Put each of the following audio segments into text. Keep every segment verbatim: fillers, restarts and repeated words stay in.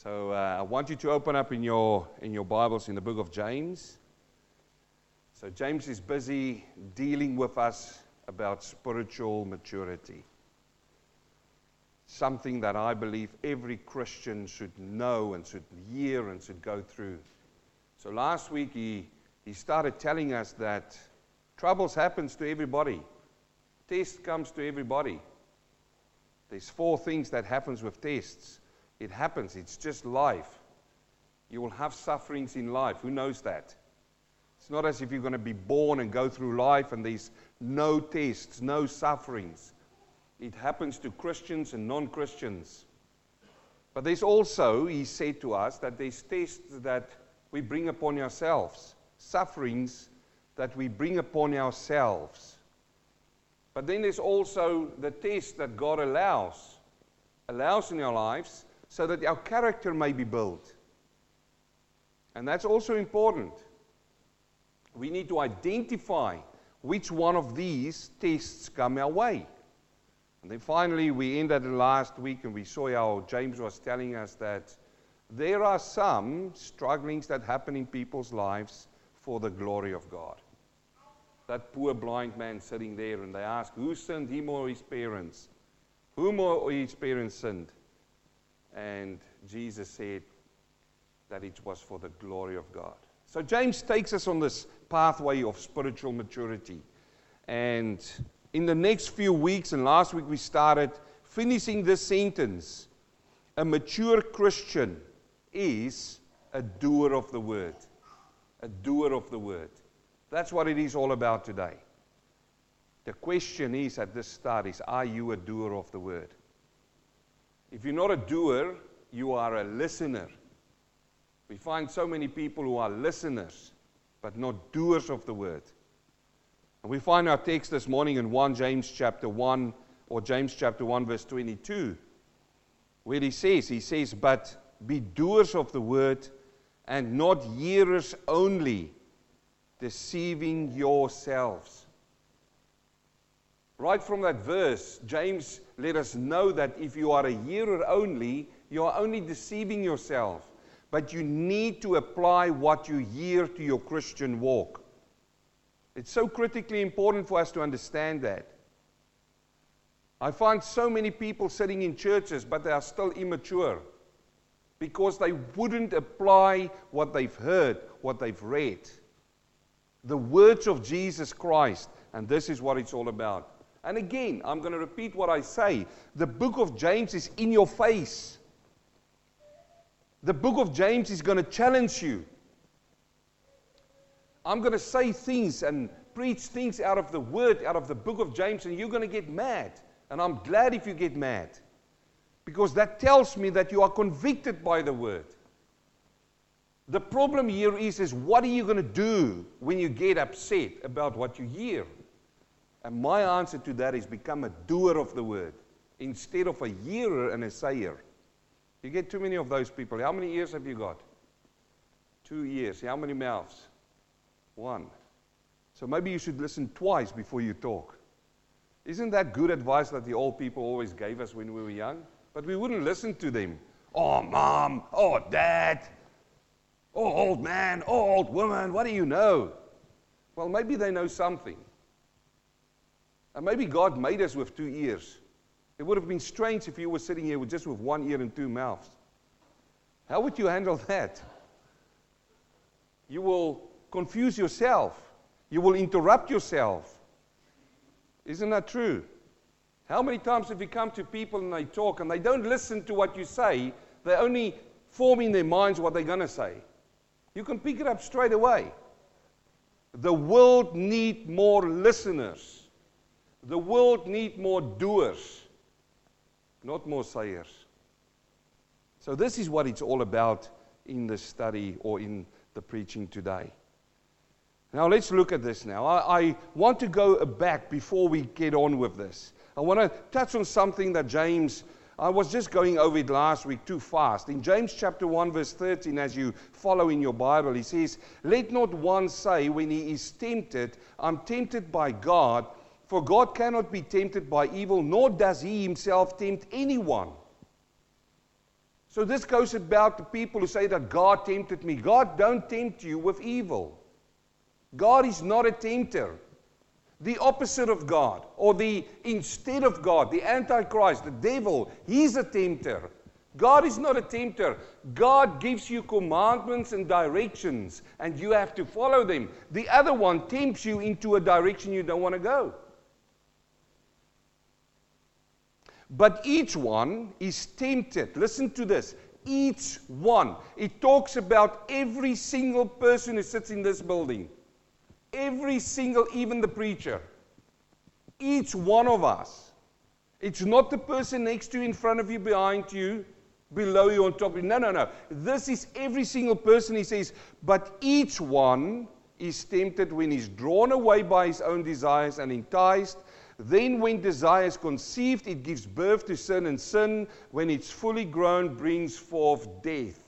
So uh, I want you to open up in your in your Bibles in the book of James. So James is busy dealing with us about spiritual maturity. Something that I believe every Christian should know and should hear and should go through. So last week he he started telling us that troubles happens to everybody. Test comes to everybody. There's four things that happens with tests. It happens. It's just life. You will have sufferings in life. Who knows that? It's not as if you're going to be born and go through life and there's no tests, no sufferings. It happens to Christians and non-Christians. But there's also, he said to us, that there's tests that we bring upon ourselves, sufferings that we bring upon ourselves. But then there's also the test that God allows, allows in our lives, so that our character may be built. And that's also important. We need to identify which one of these tests come our way. And then finally, we ended last week and we saw how James was telling us that there are some strugglings that happen in people's lives for the glory of God. That poor blind man sitting there, and they ask, who sinned, him or his parents? Whom or his parents sinned? And Jesus said that it was for the glory of God. So James takes us on this pathway of spiritual maturity. And in the next few weeks, and last week we started finishing this sentence, a mature Christian is a doer of the word. A doer of the word. That's what it is all about today. The question is at this start is, are you a doer of the word? If you're not a doer, you are a listener. We find so many people who are listeners, but not doers of the word. And we find our text this morning in First James chapter one, or James chapter one verse twenty-two, where he says, he says, but be doers of the word and not hearers only, deceiving yourselves. Right from that verse, James let us know that if you are a hearer only, you are only deceiving yourself. But you need to apply what you hear to your Christian walk. It's so critically important for us to understand that. I find so many people sitting in churches, but they are still immature because they wouldn't apply what they've heard, what they've read. The words of Jesus Christ, and this is what it's all about. And again, I'm going to repeat what I say. The book of James is in your face. The book of James is going to challenge you. I'm going to say things and preach things out of the word, out of the book of James, and you're going to get mad. And I'm glad if you get mad, because that tells me that you are convicted by the word. The problem here is, is what are you going to do when you get upset about what you hear? And my answer to that is become a doer of the word instead of a hearer and a sayer. You get too many of those people. How many ears have you got? Two ears. How many mouths? One. So maybe you should listen twice before you talk. Isn't that good advice that the old people always gave us when we were young? But we wouldn't listen to them. Oh, mom. Oh, dad. Oh, old man, oh, old woman, what do you know? Well, maybe they know something. And maybe God made us with two ears. It would have been strange if you were sitting here with just with one ear and two mouths. How would you handle that? You will confuse yourself. You will interrupt yourself. Isn't that true? How many times have you come to people and they talk and they don't listen to what you say, they only form in their minds what they're going to say? You can pick it up straight away. The world needs more listeners. The world needs more doers, not more sayers. So this is what it's all about in the study or in the preaching today. Now let's look at this now. I, I want to go back before we get on with this. I want to touch on something that James... I was just going over it last week too fast. In James chapter one verse thirteen, as you follow in your Bible, he says, let not one say when he is tempted, I'm tempted by God, for God cannot be tempted by evil, nor does he himself tempt anyone. So this goes about the people who say that God tempted me. God don't tempt you with evil. God is not a tempter. The opposite of God, or the instead of God, the Antichrist, the devil, he's a tempter. God is not a tempter. God gives you commandments and directions, and you have to follow them. The other one tempts you into a direction you don't want to go. But each one is tempted. Listen to this. Each one. It talks about every single person who sits in this building. Every single, even the preacher. Each one of us. It's not the person next to you, in front of you, behind you, below you, on top of you. No, no, no. This is every single person, he says. But each one is tempted when he's drawn away by his own desires and enticed. Then when desire is conceived, it gives birth to sin, and sin, when it's fully grown, brings forth death.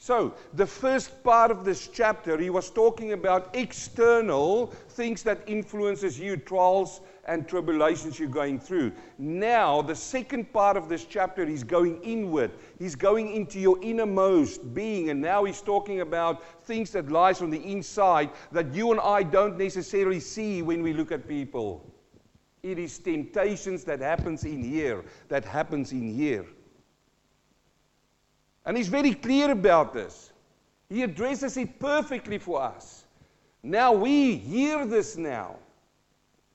So, the first part of this chapter, he was talking about external things that influences you, trials and tribulations you're going through. Now, the second part of this chapter, he's going inward. He's going into your innermost being, and now he's talking about things that lies on the inside that you and I don't necessarily see when we look at people. It is temptations that happens in here, that happens in here. And he's very clear about this. He addresses it perfectly for us. Now we hear this now.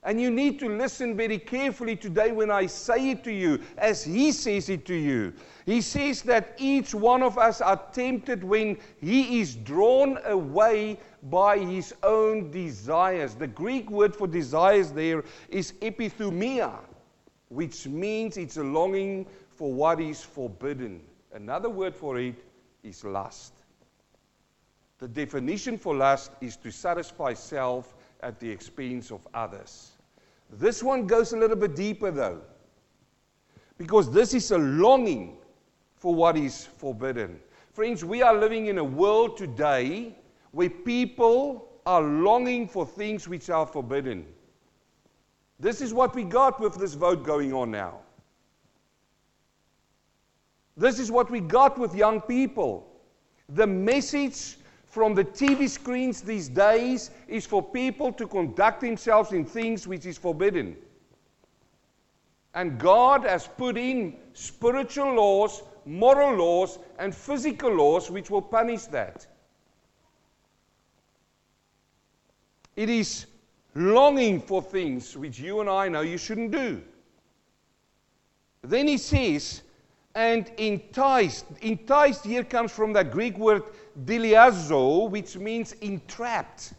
And you need to listen very carefully today when I say it to you, as he says it to you. He says that each one of us are tempted when he is drawn away by his own desires. The Greek word for desires there is epithumia, which means it's a longing for what is forbidden. Another word for it is lust. The definition for lust is to satisfy self at the expense of others. This one goes a little bit deeper though, because this is a longing for what is forbidden. Friends, we are living in a world today where people are longing for things which are forbidden. This is what we got with this vote going on now. This is what we got with young people. The message from the T V screens these days is for people to conduct themselves in things which is forbidden. And God has put in spiritual laws, moral laws, and physical laws which will punish that. It is longing for things which you and I know you shouldn't do. Then he says, and enticed. Enticed here comes from that Greek word deliazo, which means entrapped.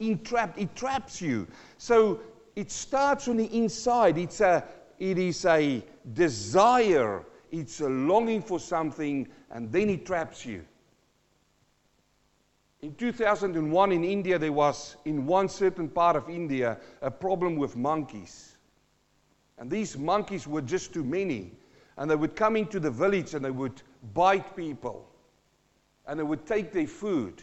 Entrapped. It traps you. So it starts on the inside. It's a, it is a desire. It's a longing for something, and then it traps you. In two thousand one in India, there was, in one certain part of India, a problem with monkeys. And these monkeys were just too many. And they would come into the village and they would bite people. And they would take their food.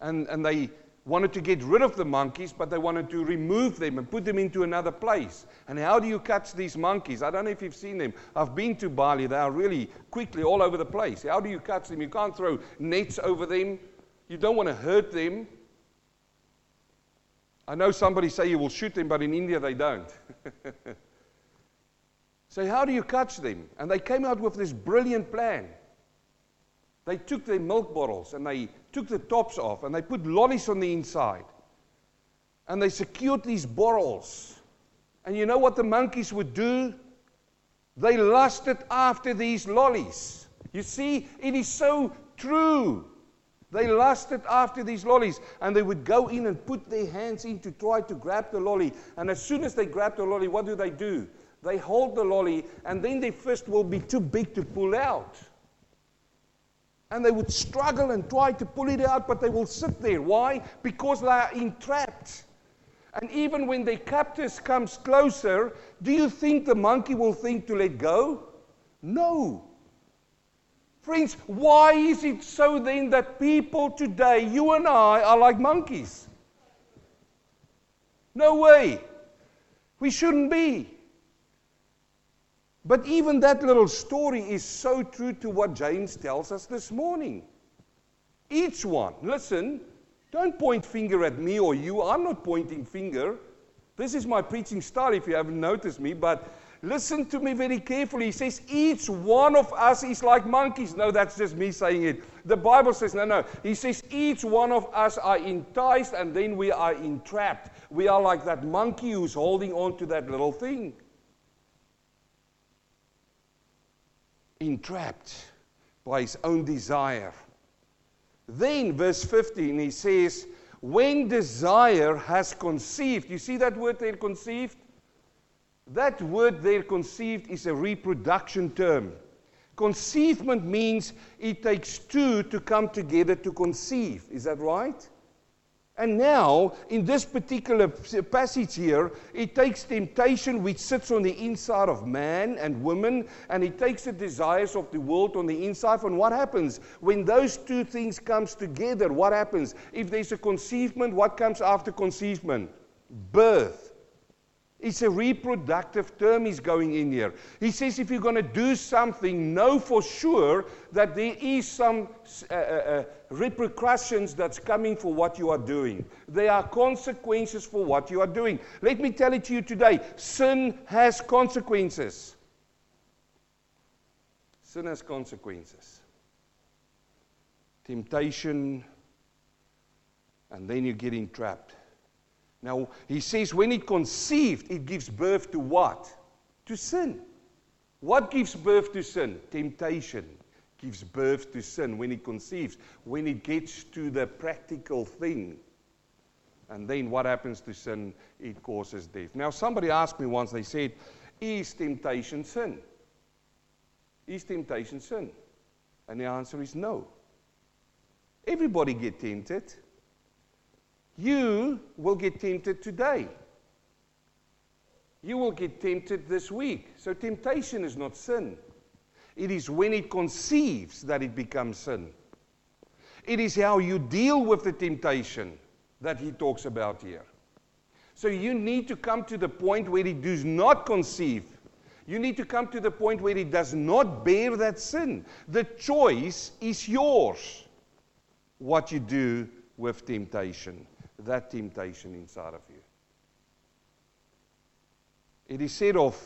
And, and they wanted to get rid of the monkeys, but they wanted to remove them and put them into another place. And how do you catch these monkeys? I don't know if you've seen them. I've been to Bali. They are really quickly all over the place. How do you catch them? You can't throw nets over them. You don't want to hurt them. I know somebody say you will shoot them, but in India they don't. So how do you catch them? And they came out with this brilliant plan. They took their milk bottles and they took the tops off and they put lollies on the inside. And they secured these bottles. And you know what the monkeys would do? They lusted after these lollies. You see, it is so true. They lusted after these lollies, and they would go in and put their hands in to try to grab the lolly. And as soon as they grab the lolly, what do they do? They hold the lolly, and then their fist will be too big to pull out. And they would struggle and try to pull it out, but they will sit there. Why? Because they are entrapped. And even when their captors comes closer, do you think the monkey will think to let go? No. Friends, why is it so then that people today, you and I, are like monkeys? No way. We shouldn't be. But even that little story is so true to what James tells us this morning. Each one, listen, don't point finger at me or you. I'm not pointing finger. This is my preaching style if you haven't noticed me, but listen to me very carefully. He says, each one of us is like monkeys. No, that's just me saying it. The Bible says, no, no. He says, each one of us are enticed and then we are entrapped. We are like that monkey who's holding on to that little thing. Entrapped by his own desire. Then, verse fifteen, he says, when desire has conceived. You see that word there, conceived? That word there, conceived, is a reproduction term. Conceivement means it takes two to come together to conceive. Is that right? And now, in this particular passage here, it takes temptation which sits on the inside of man and woman, and it takes the desires of the world on the inside. And what happens? When those two things come together, what happens? If there's a conceivement, what comes after conceivement? Birth. It's a reproductive term he's going in here. He says if you're going to do something, know for sure that there is some uh, uh, repercussions that's coming for what you are doing. There are consequences for what you are doing. Let me tell it to you today. Sin has consequences. Sin has consequences. Temptation, and then you're getting trapped. Now, he says when it conceived, it gives birth to what? To sin. What gives birth to sin? Temptation gives birth to sin when it conceives. When it gets to the practical thing. And then what happens to sin? It causes death. Now, somebody asked me once, they said, is temptation sin? Is temptation sin? And the answer is no. Everybody gets tempted. You will get tempted today. You will get tempted this week. So temptation is not sin. It is when it conceives that it becomes sin. It is how you deal with the temptation that he talks about here. So you need to come to the point where it does not conceive. You need to come to the point where it does not bear that sin. The choice is yours. What you do with temptation. That temptation inside of you. It is said of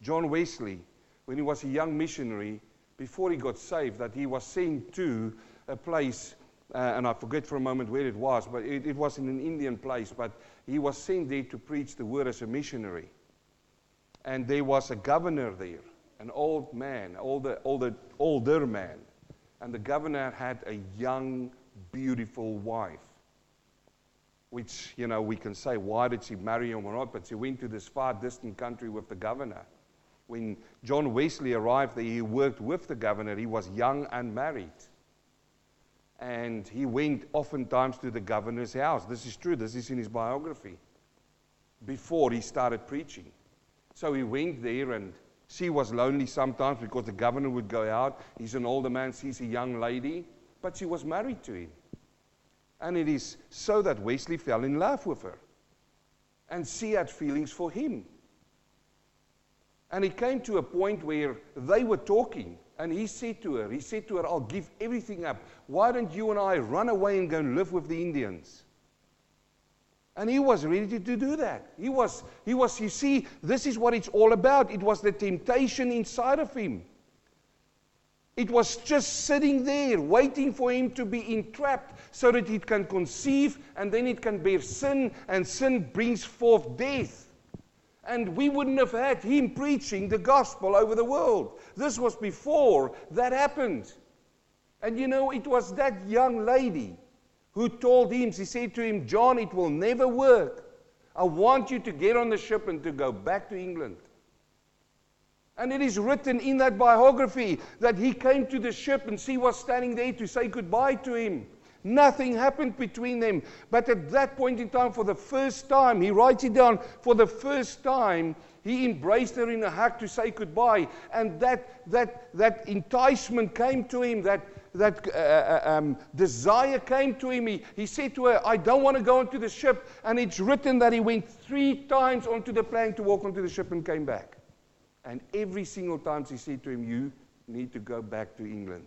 John Wesley, when he was a young missionary, before he got saved, that he was sent to a place, uh, and I forget for a moment where it was, but it, it was in an Indian place, but he was sent there to preach the word as a missionary. And there was a governor there, an old man, older, older, older man. And the governor had a young, beautiful wife. Which, you know, we can say, why did she marry him or not? But she went to this far distant country with the governor. When John Wesley arrived there, he worked with the governor. He was young and married. And he went oftentimes to the governor's house. This is true. This is in his biography. Before he started preaching. So he went there, and she was lonely sometimes because the governor would go out. He's an older man, she's a young lady. But she was married to him. And it is so that Wesley fell in love with her. And she had feelings for him. And it came to a point where they were talking. And he said to her, he said to her, I'll give everything up. Why don't you and I run away and go and live with the Indians? And he was ready to do that. He was, he was, you see, this is what it's all about. It was the temptation inside of him. It was just sitting there, waiting for him to be entrapped so that it can conceive, and then it can bear sin, and sin brings forth death. And we wouldn't have had him preaching the gospel over the world. This was before that happened. And you know, it was that young lady who told him, she said to him, John, it will never work. I want you to get on the ship and to go back to England. And it is written in that biography that he came to the ship and she was standing there to say goodbye to him. Nothing happened between them. But at that point in time, for the first time, he writes it down, for the first time, he embraced her in a hug to say goodbye. And that that that enticement came to him, that that uh, um, desire came to him. He, he said to her, I don't want to go onto the ship. And it's written that he went three times onto the plank to walk onto the ship and came back. And every single time she said to him, you need to go back to England.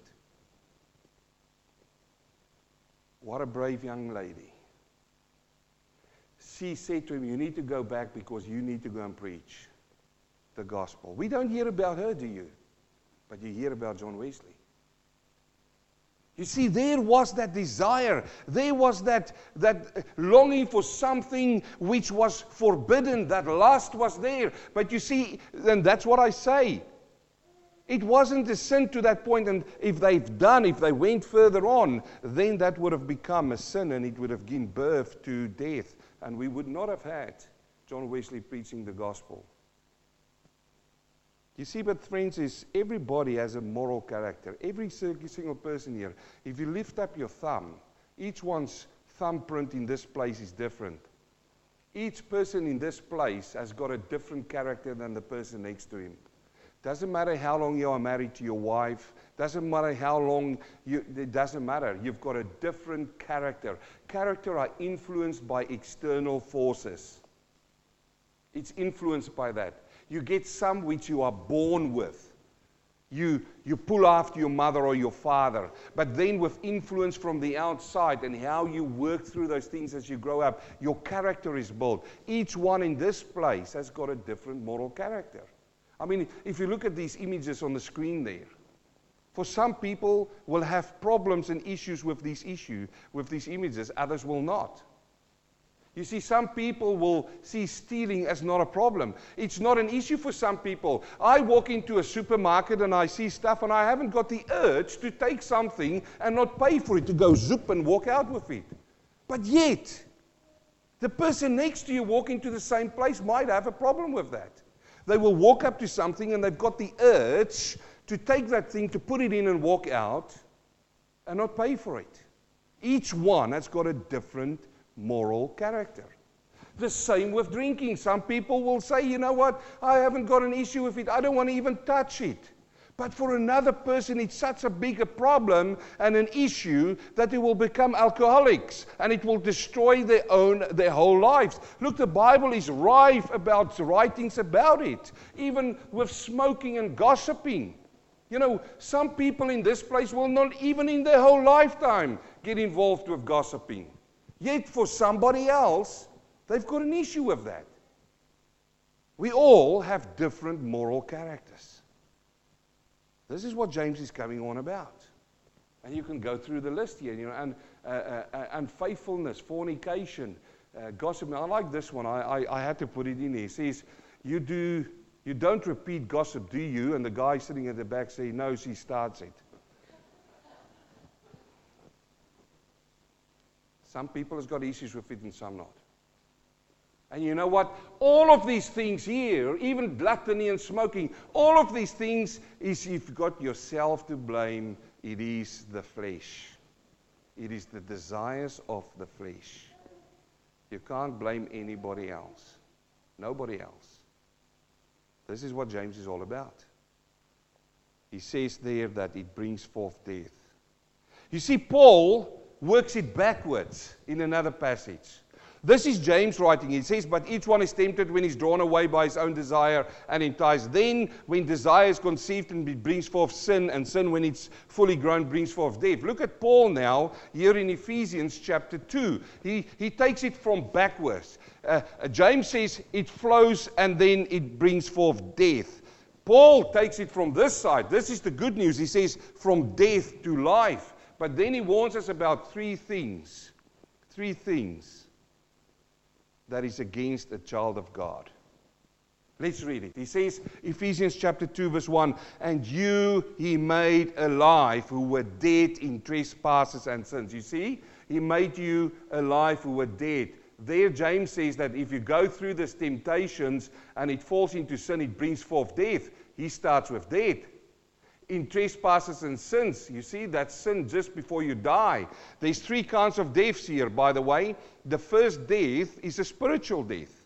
What a brave young lady. She said to him, you need to go back because you need to go and preach the gospel. We don't hear about her, do you? But you hear about John Wesley. You see, there was that desire. There was that, that longing for something which was forbidden. That lust was there. But you see, and that's what I say. It wasn't a sin to that point. And if they've done, if they went further on, then that would have become a sin and it would have given birth to death. And we would not have had John Wesley preaching the gospel. You see, but friends, is everybody has a moral character. Every single person here. If you lift up your thumb, each one's thumbprint in this place is different. Each person in this place has got a different character than the person next to him. Doesn't matter how long you are married to your wife. Doesn't matter how long you, it doesn't matter. You've got a different character. Character are influenced by external forces. It's influenced by that. You get some which you are born with. You, you pull after your mother or your father. But then with influence from the outside and how you work through those things as you grow up, your character is built. Each one in this place has got a different moral character. I mean, if you look at these images on the screen there, for some people will have problems and issues with these issue, with these images. Others will not. You see, some people will see stealing as not a problem. It's not an issue for some people. I walk into a supermarket and I see stuff and I haven't got the urge to take something and not pay for it, to go zoop and walk out with it. But yet, the person next to you walking to the same place might have a problem with that. They will walk up to something and they've got the urge to take that thing, to put it in and walk out and not pay for it. Each one has got a different moral character. The same with drinking. Some people will say, you know what, I haven't got an issue with it. I don't want to even touch it. But for another person, it's such a big a problem and an issue that they will become alcoholics and it will destroy their own, their whole lives. Look, the Bible is rife about writings about it, even with smoking and gossiping. You know, some people in this place will not even in their whole lifetime get involved with gossiping. Yet for somebody else, they've got an issue with that. We all have different moral characters. This is what James is coming on about. And you can go through the list here. You know, and, uh, uh, unfaithfulness, fornication, uh, gossip. I like this one. I, I, I had to put it in here. It says, you, do, you don't repeat gossip, do you? And the guy sitting at the back says, no, she starts it. Some people has got issues with it and some not. And you know what? All of these things here, even gluttony and smoking, all of these things is you've got yourself to blame. It is the flesh. It is the desires of the flesh. You can't blame anybody else. Nobody else. This is what James is all about. He says there that it brings forth death. You see, Paul works it backwards in another passage. This is James writing. He says, but each one is tempted when he's drawn away by his own desire and enticed. Then when desire is conceived and it brings forth sin, and sin when it's fully grown brings forth death. Look at Paul now here in Ephesians chapter two. He, he takes it from backwards. Uh, James says it flows and then it brings forth death. Paul takes it from this side. This is the good news. He says from death to life. But then he warns us about three things, three things that is against a child of God. Let's read it. He says, Ephesians chapter two, verse one, and you he made alive who were dead in trespasses and sins. You see, he made you alive who were dead. There James says that if you go through these temptations and it falls into sin, it brings forth death. He starts with death. In trespasses and sins. You see, that's sin just before you die. There's three kinds of deaths here, by the way. The first death is a spiritual death.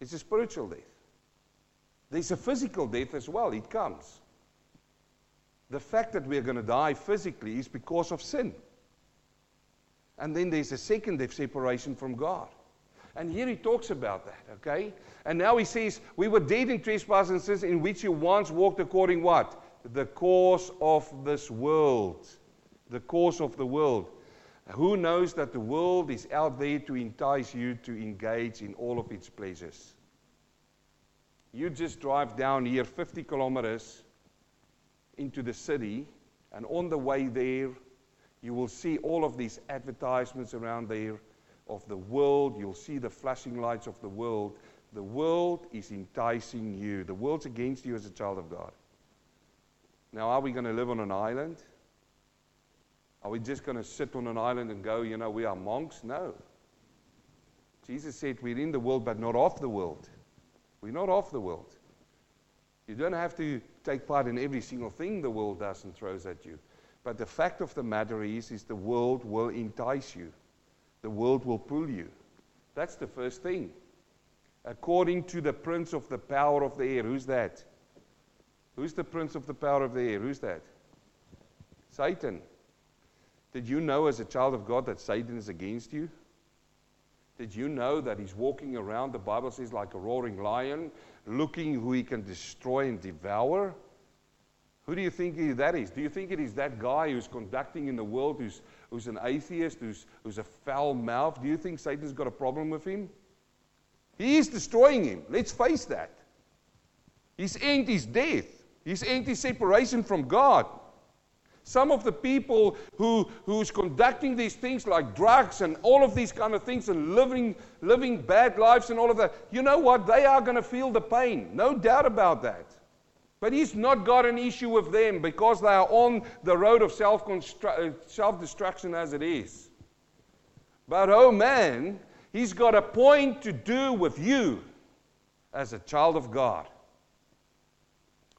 It's a spiritual death. There's a physical death as well. It comes. The fact that we're going to die physically is because of sin. And then there's a second death, separation from God. And here he talks about that, okay? And now he says, we were dead in trespasses and sins in which you once walked according what? The course of this world. The course of the world. Who knows that the world is out there to entice you to engage in all of its pleasures? You just drive down here fifty kilometers into the city, and on the way there, you will see all of these advertisements around there of the world. You'll see the flashing lights of the world. The world is enticing you. The world's against you as a child of God. Now, are we going to live on an island? Are we just going to sit on an island and go, you know, we are monks? No. Jesus said we're in the world, but not of the world. We're not of the world. You don't have to take part in every single thing the world does and throws at you. But the fact of the matter is, is the world will entice you. The world will pull you. That's the first thing. According to the prince of the power of the air. Who's that? Who's the prince of the power of the air? Who's that? Satan. Did you know as a child of God that Satan is against you? Did you know that he's walking around, the Bible says, like a roaring lion, looking who he can destroy and devour? Who do you think that is? Do you think it is that guy who's conducting in the world, who's who's an atheist, who's, who's a foul mouth? Do you think Satan's got a problem with him? He is destroying him. Let's face that. His end is death. His end is separation from God. Some of the people who who's conducting these things like drugs and all of these kind of things and living, living bad lives and all of that, you know what? They are going to feel the pain. No doubt about that. But he's not got an issue with them because they are on the road of self-destruction as it is. But oh man, he's got a point to do with you as a child of God.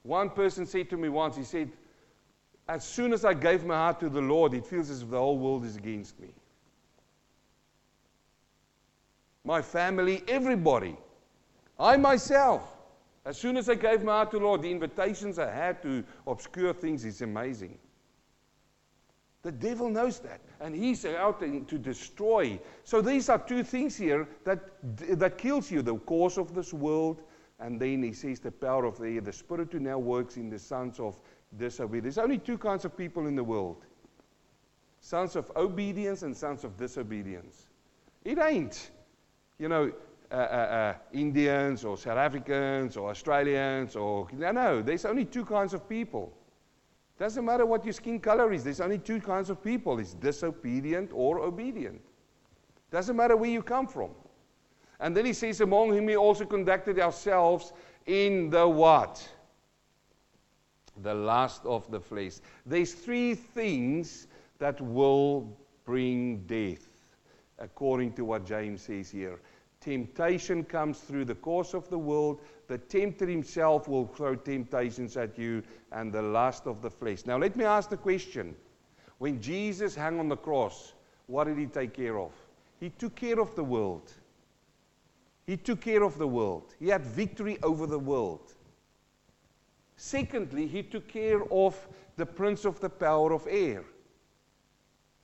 One person said to me once, he said, as soon as I gave my heart to the Lord, it feels as if the whole world is against me. My family, everybody, I myself. As soon as I gave my heart to the Lord, the invitations I had to obscure things is amazing. The devil knows that, and he's out to destroy. So these are two things here that that kills you, the course of this world, and then he says the power of the air. The spirit who now works in the sons of disobedience. There's only two kinds of people in the world. Sons of obedience and sons of disobedience. It ain't, you know, Uh, uh, uh, Indians or South Africans or Australians or no, no, there's only two kinds of people. Doesn't matter what your skin color is, there's only two kinds of people. It's disobedient or obedient. Doesn't matter where you come from. And then he says, among whom we also conducted ourselves in the what? The lust of the flesh. There's three things that will bring death, according to what James says here. Temptation comes through the course of the world. The tempter himself will throw temptations at you, and the lust of the flesh. Now let me ask the question. When Jesus hung on the cross, what did he take care of? He took care of the world. He took care of the world. He had victory over the world. Secondly, he took care of the prince of the power of air.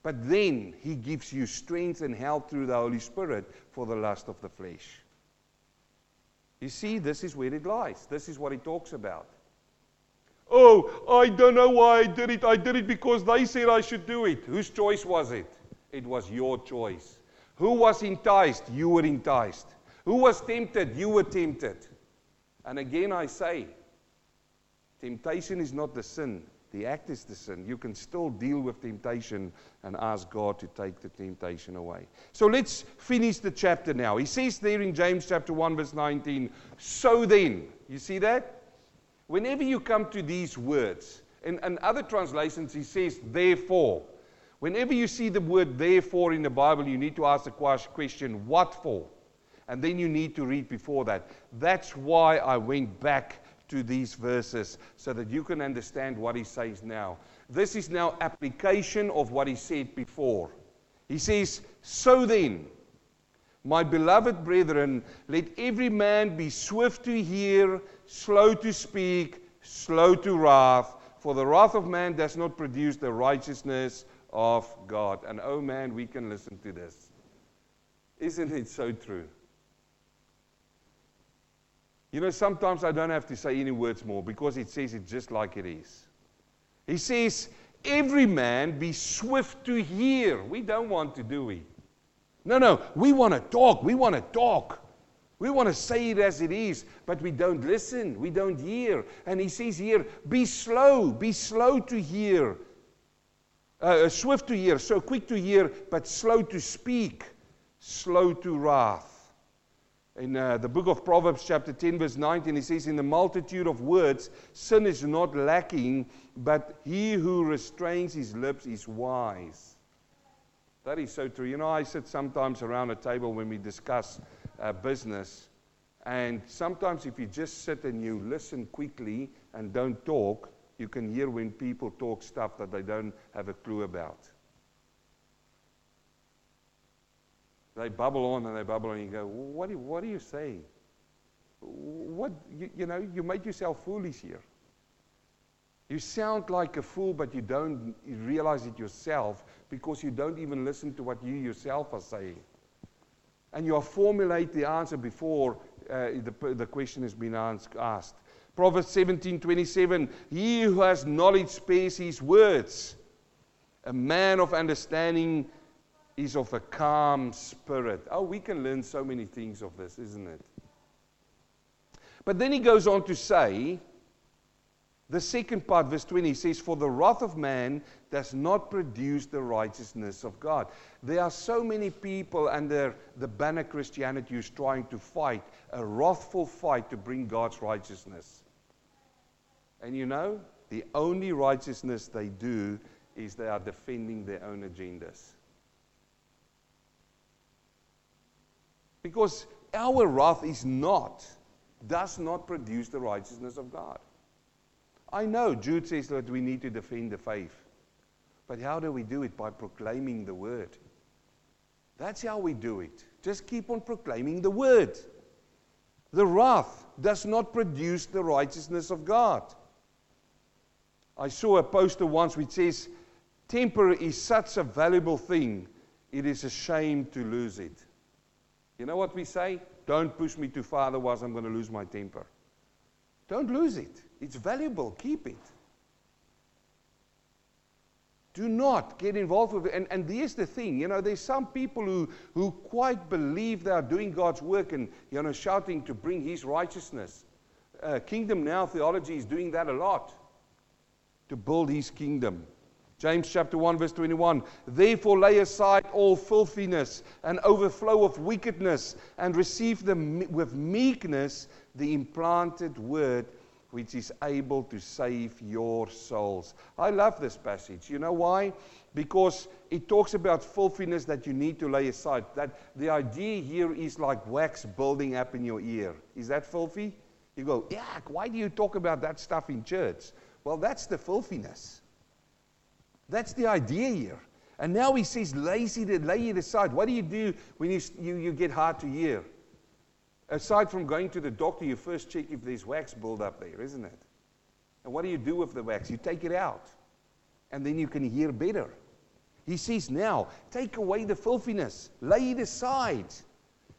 But then he gives you strength and help through the Holy Spirit for the lust of the flesh. You see, this is where it lies. This is what he talks about. Oh, I don't know why I did it. I did it because they said I should do it. Whose choice was it? It was your choice. Who was enticed? You were enticed. Who was tempted? You were tempted. And again I say, temptation is not the sin. The act is the sin. You can still deal with temptation and ask God to take the temptation away. So let's finish the chapter now. He says there in James chapter one verse nineteen, so then, you see that? Whenever you come to these words, in, in other translations he says therefore. Whenever you see the word therefore in the Bible, you need to ask the question, what for? And then you need to read before that. That's why I went back to these verses so that you can understand what he says now. This is now application of what he said before. He says, so then, my beloved brethren, let every man be swift to hear, slow to speak, slow to wrath, for the wrath of man does not produce the righteousness of God. And oh man, we can listen to this. Isn't it so true? You know, sometimes I don't have to say any words more because it says it just like it is. He says, every man be swift to hear. We don't want to, do we? No, no, we want to talk. We want to talk. We want to say it as it is, but we don't listen. We don't hear. And he says here, be slow. Be slow to hear. Uh, swift to hear, so quick to hear, but slow to speak, slow to wrath. In uh, the book of Proverbs, chapter ten, verse nineteen, he says, in the multitude of words, sin is not lacking, but he who restrains his lips is wise. That is so true. You know, I sit sometimes around a table when we discuss uh, business, and sometimes if you just sit and you listen quickly and don't talk, you can hear when people talk stuff that they don't have a clue about. They bubble on and they bubble on, and you go, what are, what are you saying? What, you, you know, you make yourself foolish here. You sound like a fool, but you don't realize it yourself because you don't even listen to what you yourself are saying. And you formulate the answer before uh, the, the question has been asked. Proverbs seventeen twenty-seven, he who has knowledge spares his words. A man of understanding is of a calm spirit. Oh, we can learn so many things of this, isn't it? But then he goes on to say, the second part, verse twenty, says, for the wrath of man does not produce the righteousness of God. There are so many people under the banner Christianity who's trying to fight a wrathful fight to bring God's righteousness. And you know, the only righteousness they do is they are defending their own agendas. Because our wrath is not, does not produce the righteousness of God. I know Jude says that we need to defend the faith. But how do we do it? By proclaiming the word. That's how we do it. Just keep on proclaiming the word. The wrath does not produce the righteousness of God. I saw a poster once which says, temper is such a valuable thing, it is a shame to lose it. You know what we say? Don't push me too far, otherwise I'm going to lose my temper. Don't lose it. It's valuable. Keep it. Do not get involved with it. And, and here's the thing. You know, there's some people who, who quite believe they are doing God's work and, you know, shouting to bring His righteousness. Uh, Kingdom Now theology is doing that a lot. To build His kingdom. James chapter one verse twenty-one, therefore lay aside all filthiness and overflow of wickedness and receive them with meekness the implanted word which is able to save your souls. I love this passage. You know why? Because it talks about filthiness that you need to lay aside. That the idea here is like wax building up in your ear. Is that filthy? You go, yuck, why do you talk about that stuff in church? Well, that's the filthiness. That's the idea here. And now he says, lay it, lay it aside. What do you do when you, you, you get hard to hear? Aside from going to the doctor, you first check if there's wax build up there, isn't it? And what do you do with the wax? You take it out. And then you can hear better. He says now, take away the filthiness. Lay it aside.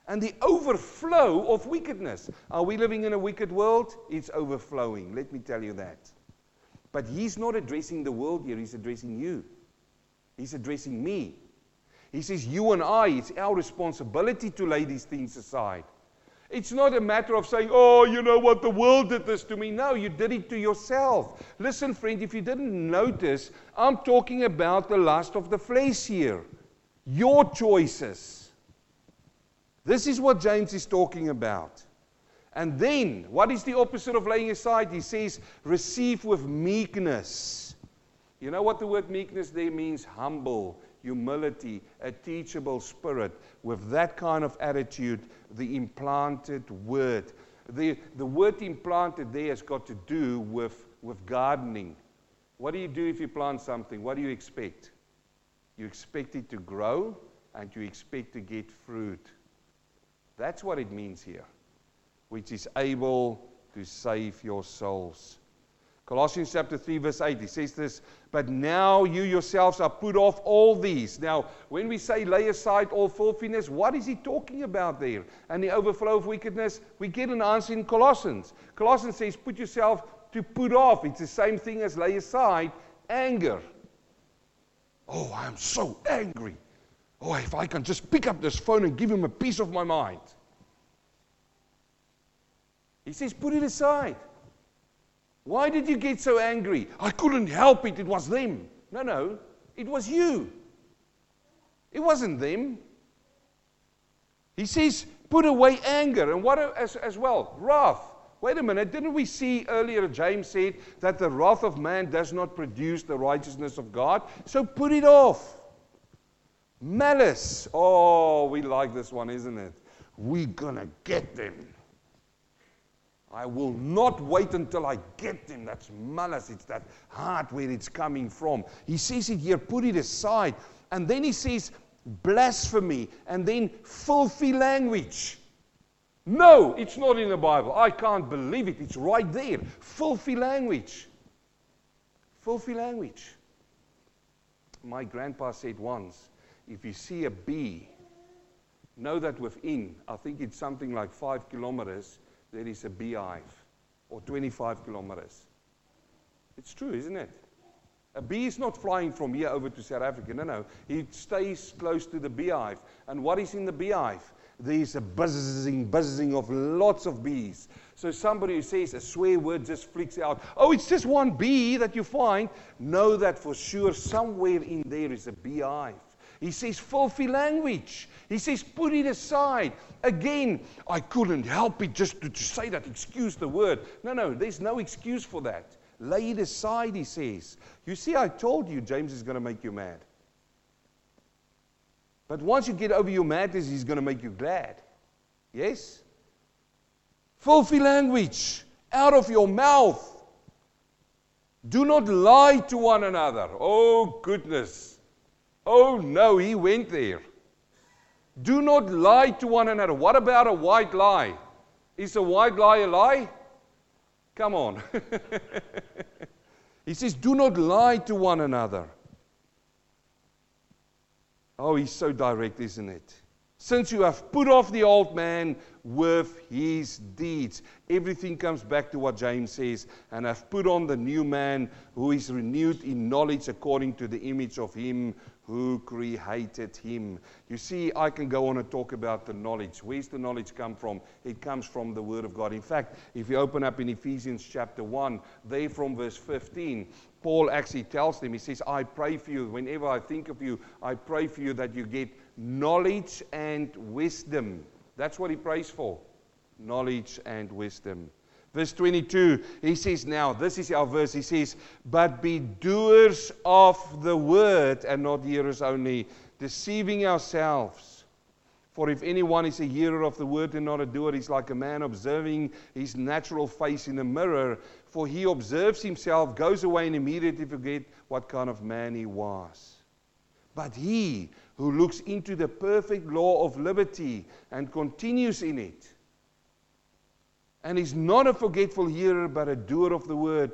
And the overflow of wickedness. Are we living in a wicked world? It's overflowing. Let me tell you that. But he's not addressing the world here. He's addressing you. He's addressing me. He says, you and I, it's our responsibility to lay these things aside. It's not a matter of saying, oh, you know what, the world did this to me. No, you did it to yourself. Listen, friend, if you didn't notice, I'm talking about the lust of the flesh here. Your choices. This is what James is talking about. And then, what is the opposite of laying aside? He says, receive with meekness. You know what the word meekness there means? Humble, humility, a teachable spirit. With that kind of attitude, the implanted word. The, the word implanted there has got to do with, with gardening. What do you do if you plant something? What do you expect? You expect it to grow, and you expect to get fruit. That's what it means here. Which is able to save your souls. Colossians chapter three, verse eight, he says this, but now you yourselves are put off all these. Now, when we say lay aside all filthiness, what is he talking about there? And the overflow of wickedness, we get an answer in Colossians. Colossians says, put yourself to put off. It's the same thing as lay aside anger. Oh, I'm so angry. Oh, if I can just pick up this phone and give him a piece of my mind. He says, put it aside. Why did you get so angry? I couldn't help it. It was them. No, no. It was you. It wasn't them. He says, put away anger. And what as, as well? Wrath. Wait a minute. Didn't we see earlier, James said, that the wrath of man does not produce the righteousness of God? So put it off. Malice. Oh, we like this one, isn't it? We're going to get them. I will not wait until I get them. That's malice. It's that heart where it's coming from. He says it here, put it aside. And then he says blasphemy and then filthy language. No, it's not in the Bible. I can't believe it. It's right there. Filthy language. Filthy language. My grandpa said once, if you see a bee, know that within, I think it's something like five kilometers, there is a beehive, or twenty-five kilometers. It's true, isn't it? A bee is not flying from here over to South Africa. No, no. It stays close to the beehive. And what is in the beehive? There is a buzzing, buzzing of lots of bees. So somebody who says a swear word just flicks out. Oh, it's just one bee that you find. Know that for sure somewhere in there is a beehive. He says filthy language. He says put it aside. Again, I couldn't help it just to, to say that. Excuse the word. No, no, there's no excuse for that. Lay it aside, he says. You see, I told you James is going to make you mad. But once you get over your madness, he's going to make you glad. Yes? Filthy language out of your mouth. Do not lie to one another. Oh, goodness. Oh, no, he went there. Do not lie to one another. What about a white lie? Is a white lie a lie? Come on. He says, do not lie to one another. Oh, he's so direct, isn't it? Since you have put off the old man with his deeds. Everything comes back to what James says. And have put on the new man who is renewed in knowledge according to the image of him who created him. You see, I can go on and talk about the knowledge. Where's the knowledge come from? It comes from the Word of God. In fact, if you open up in Ephesians chapter one, there from verse fifteen, Paul actually tells them, he says, I pray for you, whenever I think of you, I pray for you that you get knowledge and wisdom. That's what he prays for, knowledge and wisdom. Verse twenty-two, he says, now, this is our verse, he says, but be doers of the word and not hearers only, deceiving ourselves. For if anyone is a hearer of the word and not a doer, he's like a man observing his natural face in a mirror. For he observes himself, goes away and immediately forgets what kind of man he was. But he who looks into the perfect law of liberty and continues in it, and is not a forgetful hearer, but a doer of the word,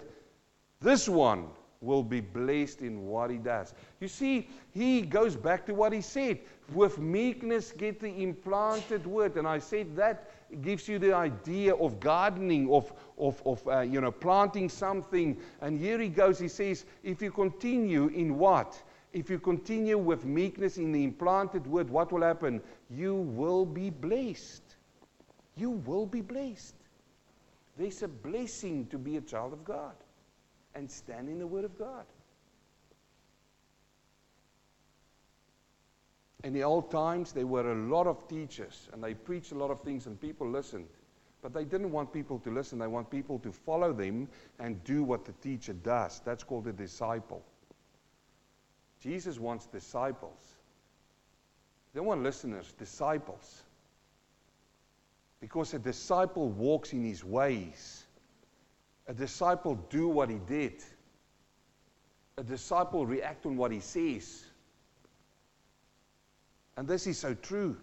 this one will be blessed in what he does. You see, he goes back to what he said. With meekness get the implanted word. And I said that gives you the idea of gardening, of, of, of uh, you know, planting something. And here he goes, he says, if you continue in what? If you continue with meekness in the implanted word, what will happen? You will be blessed. You will be blessed. There's a blessing to be a child of God and stand in the Word of God. In the old times, there were a lot of teachers, and they preached a lot of things, and people listened. But they didn't want people to listen. They want people to follow them and do what the teacher does. That's called a disciple. Jesus wants disciples. They don't want listeners, disciples. Because a disciple walks in his ways. A disciple do what he did. A disciple react on what he says. And this is so true.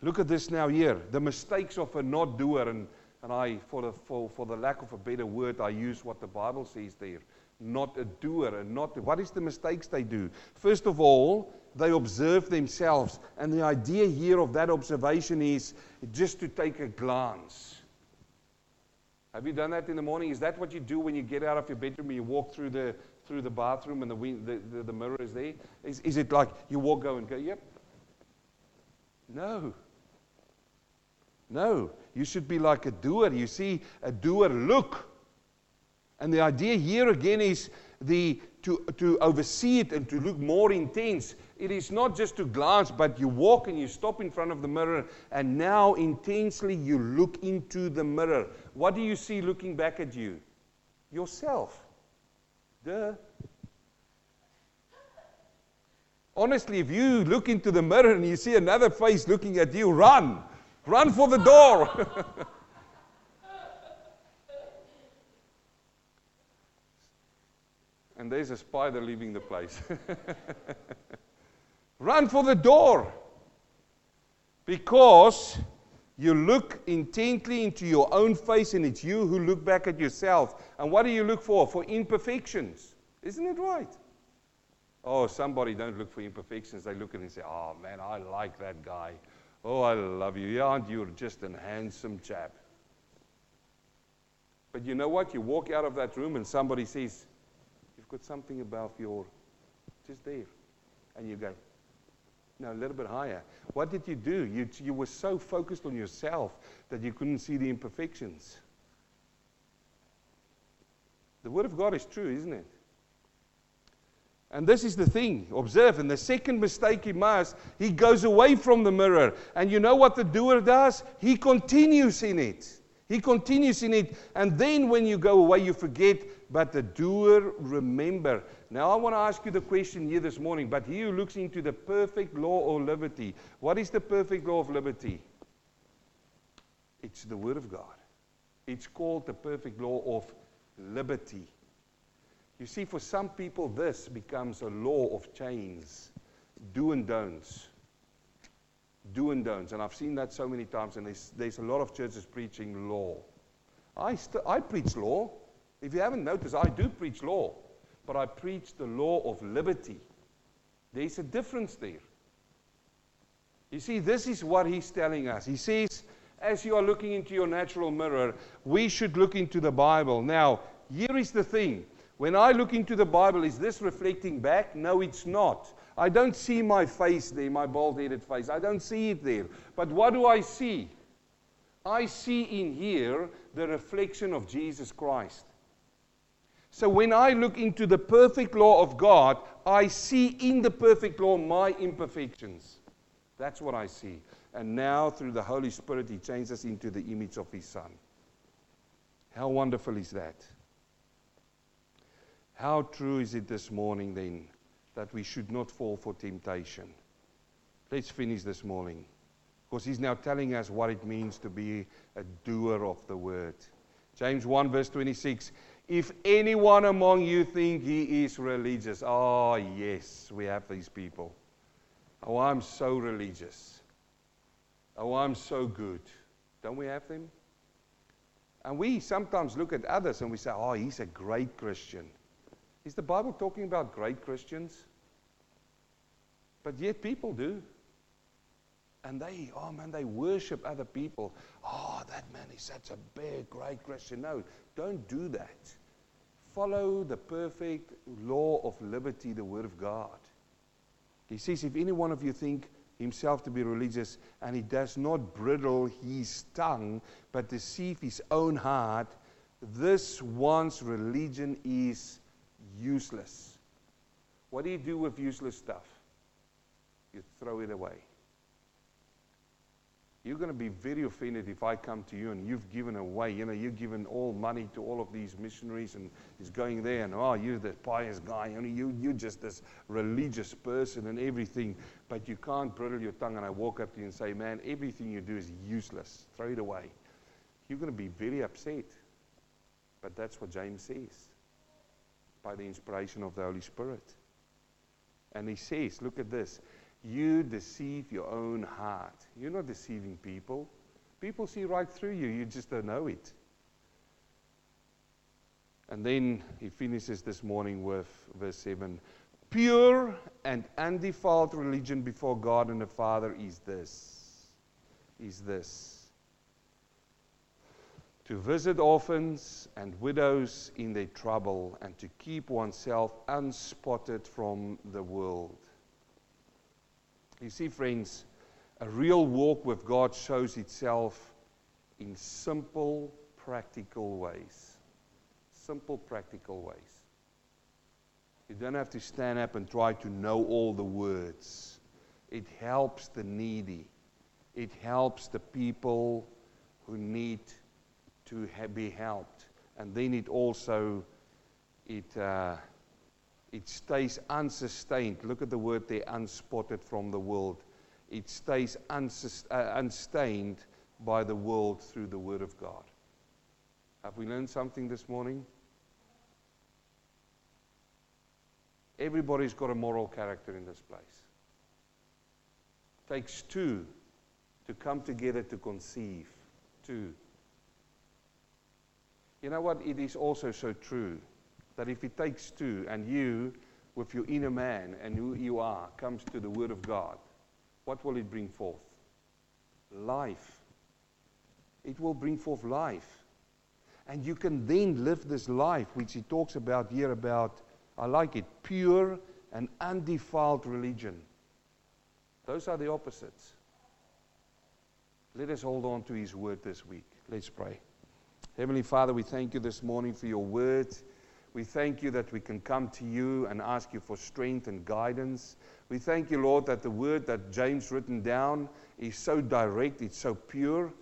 Look at this now here. The mistakes of a not doer. And and I, for the, for, for the lack of a better word, I use what the Bible says there. Not a doer, and not, what is the mistakes they do? First of all, they observe themselves, and the idea here of that observation is just to take a glance. Have you done that in the morning? Is that what you do when you get out of your bedroom and you walk through the through the bathroom and the wind, the, the, the mirror is there? Is, is it like you walk, go and go, yep? No. No. You should be like a doer. You see, a doer, look. And the idea here again is the to, to oversee it and to look more intense. It is not just to glance, but you walk and you stop in front of the mirror, and now intensely you look into the mirror. What do you see looking back at you? Yourself. Duh. Honestly, if you look into the mirror and you see another face looking at you, run. Run for the door. And there's a spider leaving the place. Run for the door. Because you look intently into your own face, and it's you who look back at yourself. And what do you look for? For imperfections. Isn't it right? Oh, somebody don't look for imperfections. They look at it and say, oh, man, I like that guy. Oh, I love you. Aren't you just a handsome chap? But you know what? You walk out of that room and somebody says, you've got something above your, just there. And you go, no, a little bit higher. What did you do? You, you were so focused on yourself that you couldn't see the imperfections. The Word of God is true, isn't it? And this is the thing, observe. And the second mistake he makes, he goes away from the mirror. And you know what the doer does? He continues in it. He continues in it. And then when you go away, you forget, but the doer remember. Now I want to ask you the question here this morning, but he who looks into the perfect law of liberty. What is the perfect law of liberty? It's the Word of God. It's called the perfect law of liberty. You see, for some people, this becomes a law of chains. Do and don'ts. Do and don'ts. And I've seen that so many times, and there's, there's a lot of churches preaching law. I, st- I preach law. If you haven't noticed, I do preach law. But I preach the law of liberty. There's a difference there. You see, this is what he's telling us. He says, as you are looking into your natural mirror, we should look into the Bible. Now, here is the thing. When I look into the Bible, is this reflecting back? No, it's not. I don't see my face there, my bald-headed face. I don't see it there. But what do I see? I see in here the reflection of Jesus Christ. So when I look into the perfect law of God, I see in the perfect law my imperfections. That's what I see. And now through the Holy Spirit, He changes us into the image of His Son. How wonderful is that? How true is it this morning then that we should not fall for temptation? Let's finish this morning, because he's now telling us what it means to be a doer of the word. James one verse twenty-six, if anyone among you think he is religious. Oh yes, we have these people. Oh, I'm so religious. Oh, I'm so good. Don't we have them? And we sometimes look at others and we say, oh, he's a great Christian. Is the Bible talking about great Christians? But yet people do. And they, oh man, they worship other people. Oh, that man is such a big, great Christian. No, don't do that. Follow the perfect law of liberty, the Word of God. He says, if any one of you think himself to be religious, and he does not bridle his tongue, but deceive his own heart, this one's religion is useless. What do you do with useless stuff? You throw it away. You're going to be very offended if I come to you and you've given away, you know, you've given all money to all of these missionaries and is going there and, oh, you're this pious guy, you know, you, you're just this religious person and everything, but you can't bridle your tongue. And I walk up to you and say, man, everything you do is useless. Throw it away. You're going to be very upset. But that's what James says, by the inspiration of the Holy Spirit. And he says, look at this, you deceive your own heart. You're not deceiving people. People see right through you, you just don't know it. And then he finishes this morning with verse seven. Pure and undefiled religion before God and the Father is this, is this, to visit orphans and widows in their trouble and to keep oneself unspotted from the world. You see, friends, a real walk with God shows itself in simple, practical ways. Simple, practical ways. You don't have to stand up and try to know all the words. It helps the needy. It helps the people who need to ha- be helped. And then it also, it uh, it stays unsustained. Look at the word there, unspotted from the world. It stays unsus- uh, unstained by the world through the Word of God. Have we learned something this morning? Everybody's got a moral character in this place. Takes two to come together to conceive. Two. You know what? It is also so true that if it takes two and you, with your inner man and who you are, comes to the Word of God, what will it bring forth? Life. It will bring forth life. And you can then live this life, which he talks about here about, I like it, pure and undefiled religion. Those are the opposites. Let us hold on to his word this week. Let's pray. Heavenly Father, we thank you this morning for your word. We thank you that we can come to you and ask you for strength and guidance. We thank you, Lord, that the word that James written down is so direct, it's so pure.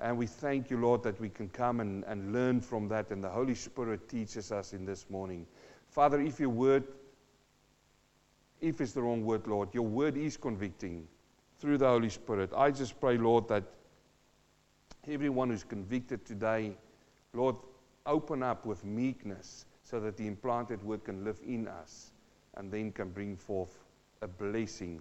And we thank you, Lord, that we can come and, and learn from that. And the Holy Spirit teaches us in this morning. Father, if your word, if it's the wrong word, Lord, your word is convicting through the Holy Spirit. I just pray, Lord, that everyone who's convicted today, Lord, open up with meekness so that the implanted word can live in us and then can bring forth a blessing